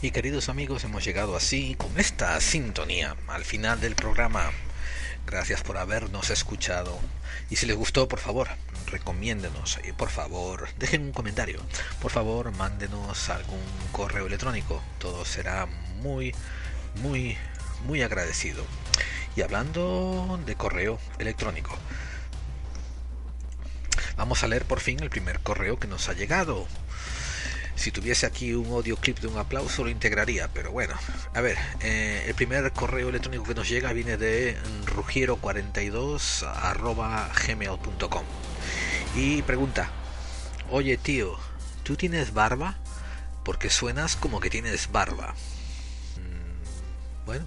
Y queridos amigos, hemos llegado así, con esta sintonía, al final del programa. Gracias por habernos escuchado. Y si les gustó, por favor, recomiéndenos. Y por favor, dejen un comentario. Por favor, mándenos algún correo electrónico. Todo será muy, muy, muy agradecido. Y hablando de correo electrónico, vamos a leer por fin el primer correo que nos ha llegado. Si tuviese aquí un audio clip de un aplauso lo integraría, pero bueno, a ver, eh, el primer correo electrónico que nos llega viene de rugiero cuarenta y dos arroba gmail punto com y pregunta: oye tío, ¿tú tienes barba? Porque suenas como que tienes barba. Mm, bueno,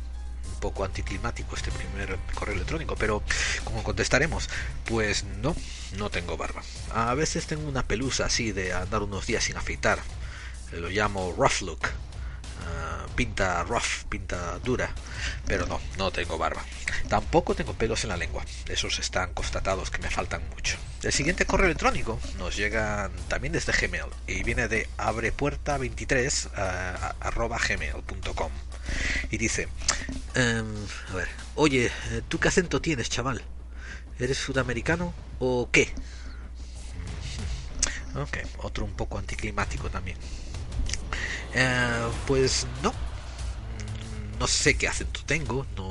un poco anticlimático este primer correo electrónico, pero ¿cómo contestaremos? Pues no, no tengo barba. A veces tengo una pelusa así de andar unos días sin afeitar. Lo llamo rough look, uh, pinta rough, pinta dura, pero no, no tengo barba. Tampoco tengo pelos en la lengua, esos están constatados que me faltan mucho. El siguiente correo electrónico nos llega también desde Gmail y viene de abrepuerta veintitrés uh, arroba gmail punto com y dice, um, a ver, oye, ¿tú qué acento tienes, chaval? ¿Eres sudamericano o qué? Ok, otro un poco anticlimático también. Eh, pues no, no sé qué acento tengo, no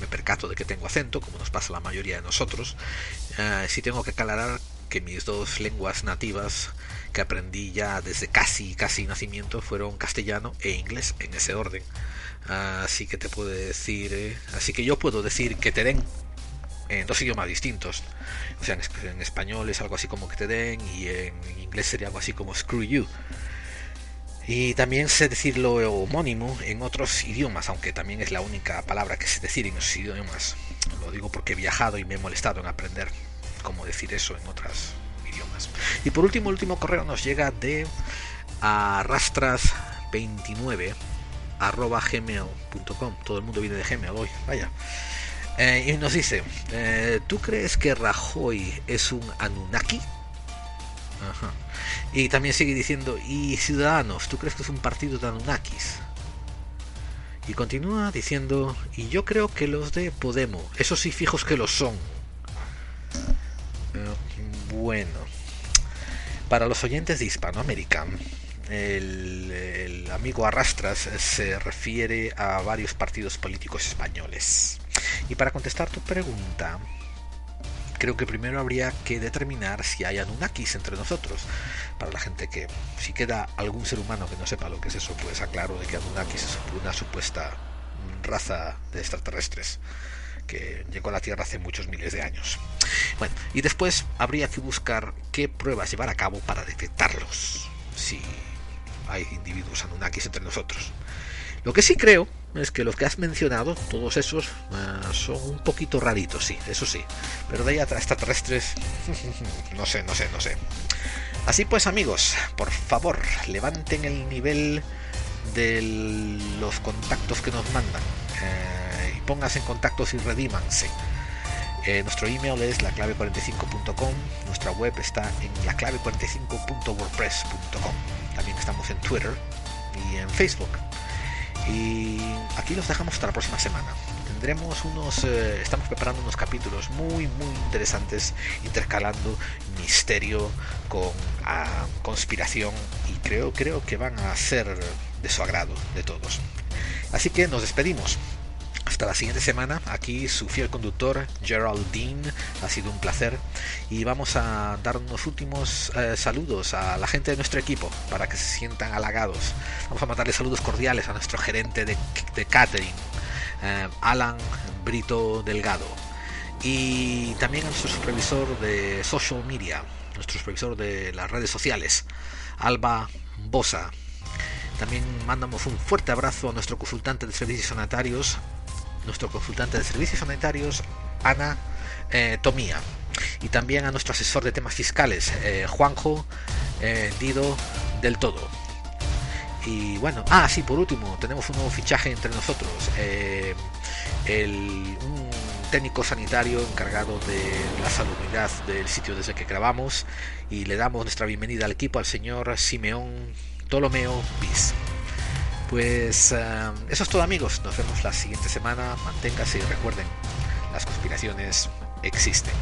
me percato de que tengo acento, como nos pasa a la mayoría de nosotros. Eh, sí tengo que aclarar que mis dos lenguas nativas que aprendí ya desde casi casi nacimiento fueron castellano e inglés, en ese orden. Así que te puedo decir, eh, así que yo puedo decir que te den en dos idiomas distintos. O sea, en español es algo así como que te den, y en inglés sería algo así como screw you. Y también sé decir lo homónimo en otros idiomas, aunque también es la única palabra que sé decir en esos idiomas. Lo digo porque he viajado y me he molestado en aprender cómo decir eso en otros idiomas. Y por último, el último correo nos llega de arrastras veintinueve arroba gmail punto com. Todo el mundo viene de Gmail hoy, vaya. Eh, y nos dice, eh, ¿tú crees que Rajoy es un Anunnaki? Ajá. Y también sigue diciendo, ¿y Ciudadanos? ¿Tú crees que es un partido de Anunnakis? Y continúa diciendo, y yo creo que los de Podemos, esos sí fijos que lo son. Eh, bueno, para los oyentes de Hispanoamérica, el, el amigo Arrastras se refiere a varios partidos políticos españoles. Y para contestar tu pregunta, creo que primero habría que determinar si hay Anunnakis entre nosotros. Para la gente que, si queda algún ser humano que no sepa lo que es eso, pues aclaro de que Anunnakis es una supuesta raza de extraterrestres que llegó a la Tierra hace muchos miles de años. Bueno, y después habría que buscar qué pruebas llevar a cabo para detectarlos, si hay individuos Anunnakis entre nosotros. Lo que sí creo es que los que has mencionado, todos esos, uh, son un poquito raritos, sí, eso sí. Pero de ahí a extraterrestres, no sé, no sé, no sé. Así pues, amigos, por favor, levanten el nivel de los contactos que nos mandan. Eh, y pónganse en contactos y redímanse. Eh, nuestro email es la clave cuarenta y cinco punto com. Nuestra web está en la clave cuarenta y cinco punto wordpress punto com. También estamos en Twitter y en Facebook. Y aquí los dejamos hasta la próxima semana. Tendremos unos, eh, estamos preparando unos capítulos muy muy interesantes, intercalando misterio con ah, conspiración, y creo creo que van a ser de su agrado de todos. Así que nos despedimos. Hasta la siguiente semana, aquí su fiel conductor, Gerald Dean. Ha sido un placer. Y vamos a dar unos últimos eh, saludos a la gente de nuestro equipo para que se sientan halagados. Vamos a mandarle saludos cordiales a nuestro gerente de, de catering, eh, Alan Brito Delgado. Y también a nuestro supervisor de social media, nuestro supervisor de las redes sociales, Alba Bosa. También mandamos un fuerte abrazo a nuestro consultante de servicios sanitarios, nuestro consultante de servicios sanitarios, Ana eh, Tomía, y también a nuestro asesor de temas fiscales, eh, Juanjo eh, Dido del Todo. Y bueno, ah, sí, por último, tenemos un nuevo fichaje entre nosotros, eh, el, un técnico sanitario encargado de la salubridad del sitio desde que grabamos, y le damos nuestra bienvenida al equipo al señor Simeón Ptolomeo Piz. Pues uh, eso es todo, amigos. Nos vemos la siguiente semana. Manténgase y recuerden, las conspiraciones existen.